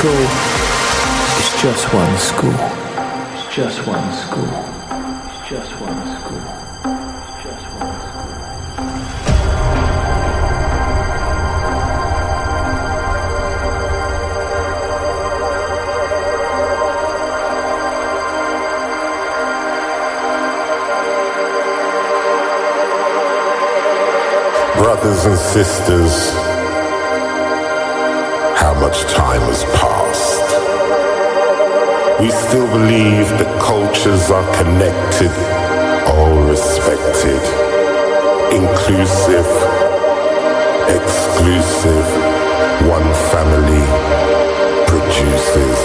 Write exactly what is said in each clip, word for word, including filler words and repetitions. school. It's just one school. It's just one school. It's just one school. It's just one school. Brothers and sisters, how much time has passed. We still believe that cultures are connected, all respected, inclusive, exclusive, one family produces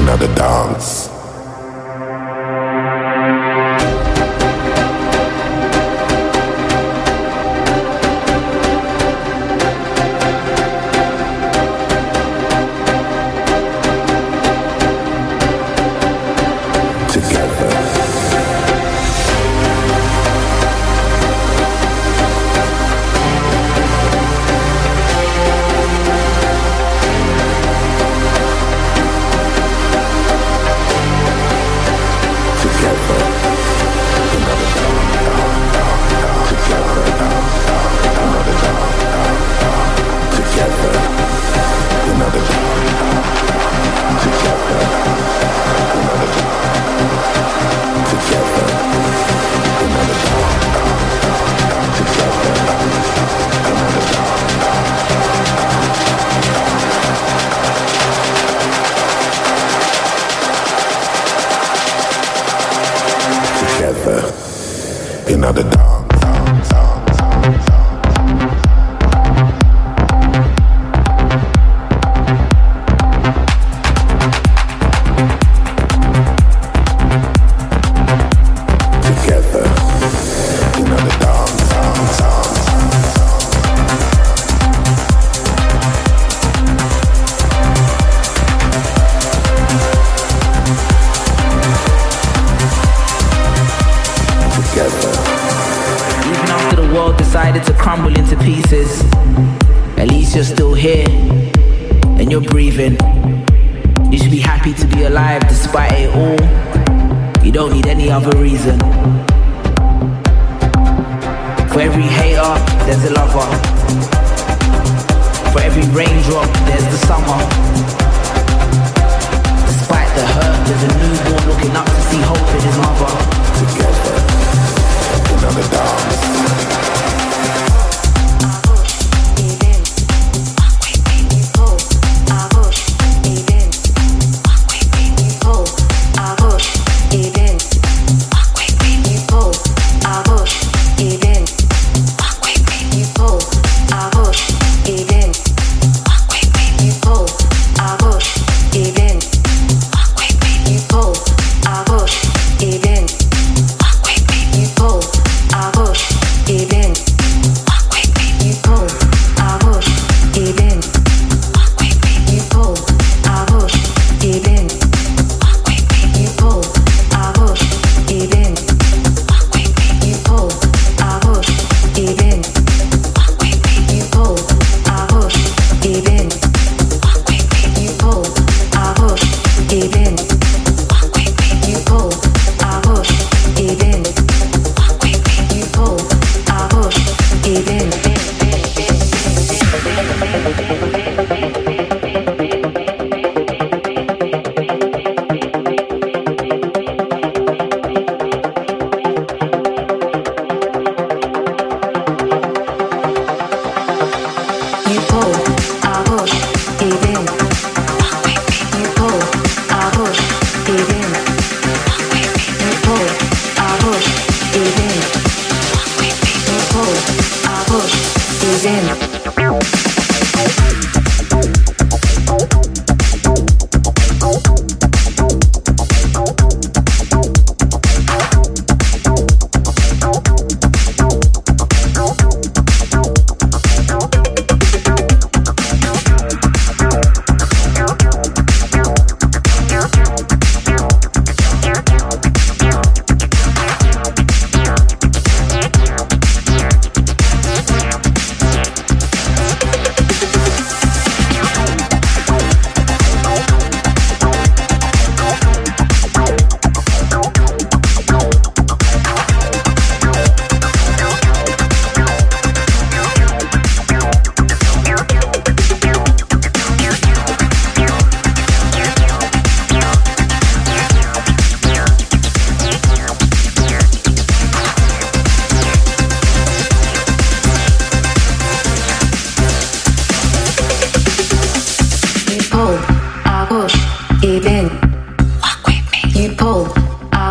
another dance. Event, I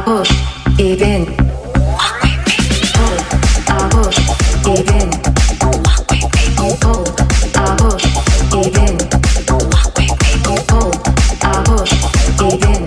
amor y ven. Amor y ven. Amor y ven. Amor y ven. Amor y ven. Amor y ven. Amor y ven.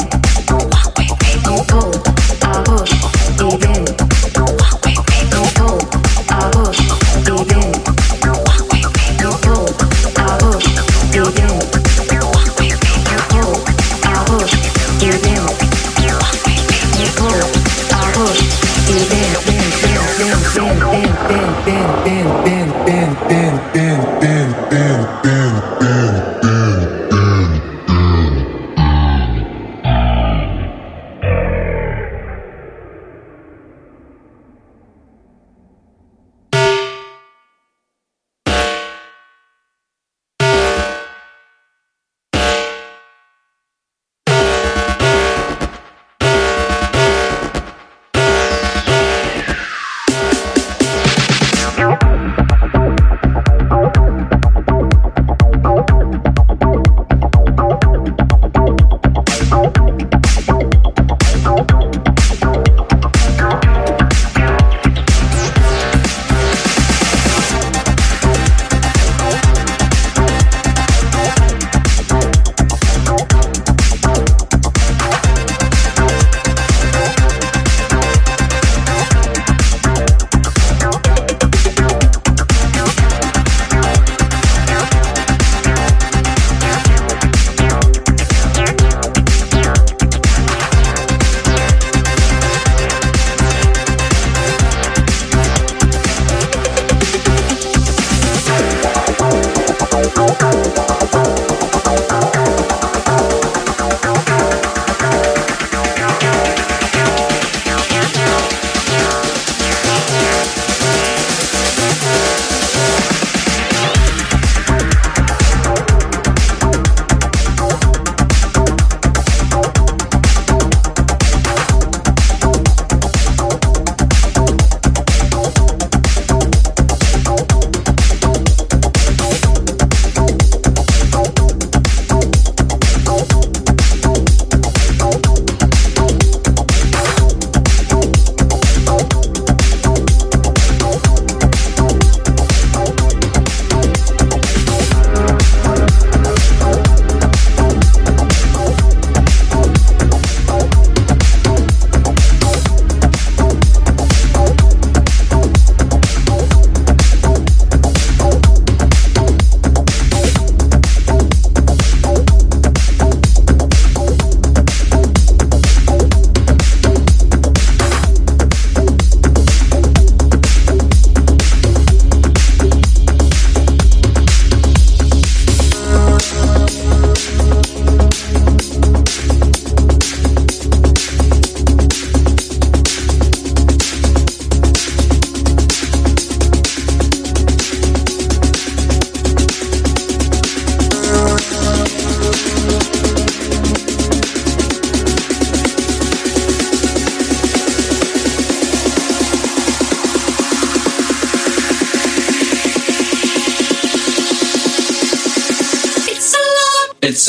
It's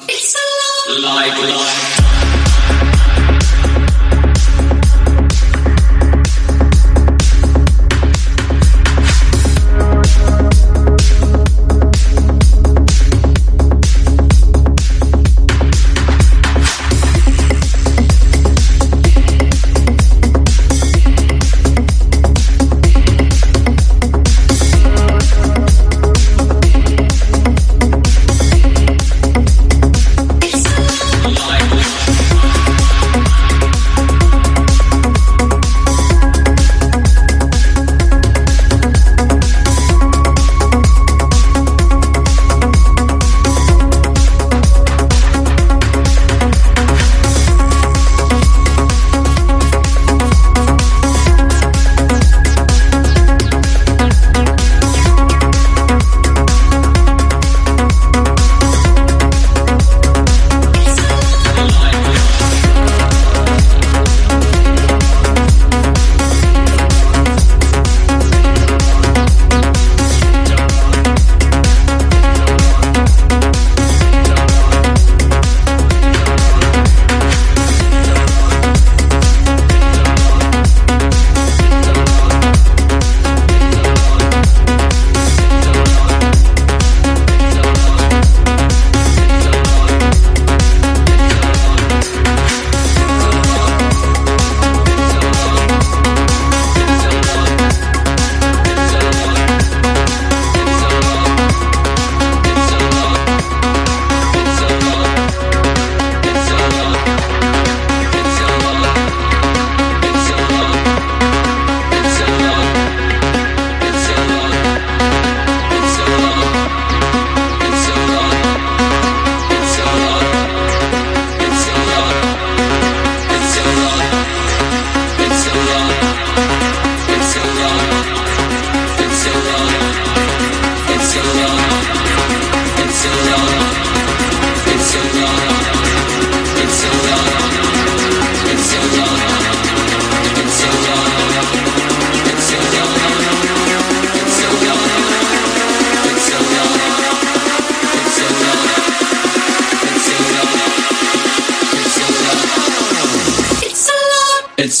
It's a lot. Like like. Like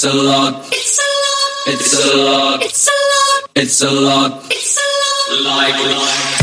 It's a lot. It's a lot. It's a lot. It's a lot. It's a lot. It's a lot. Like like.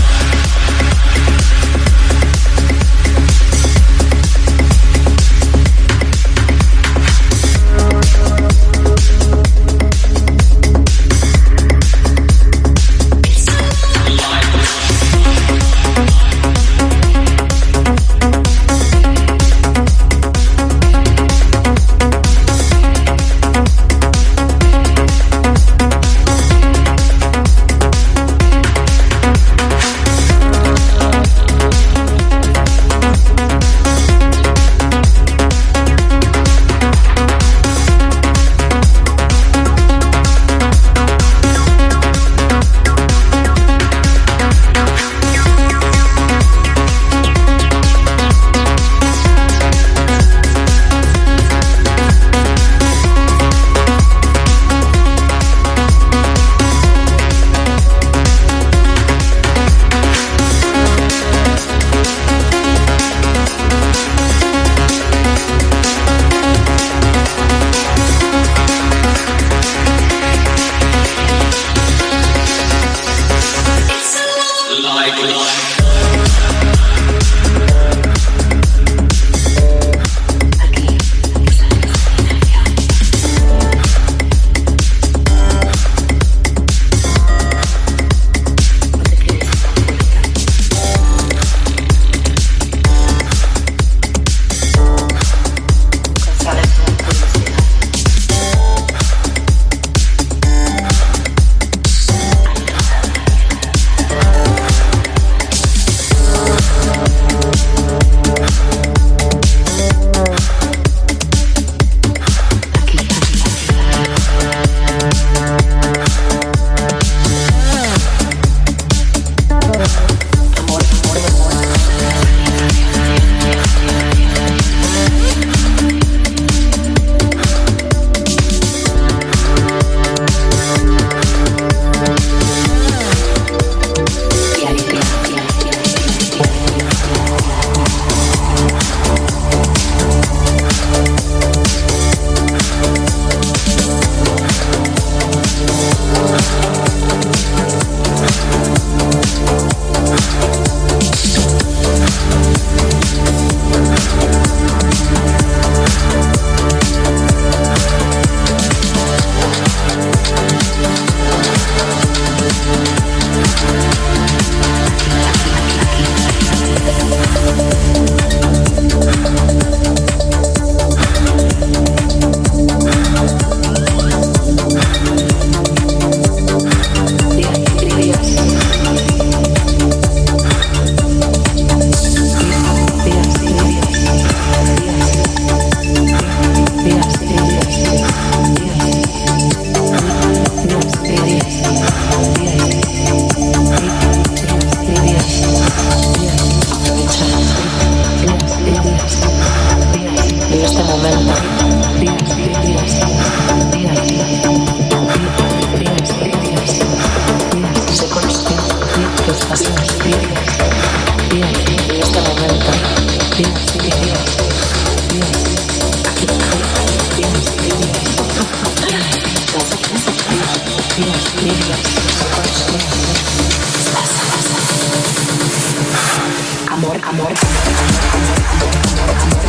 Amor, amor, amor, amor, amor, amor.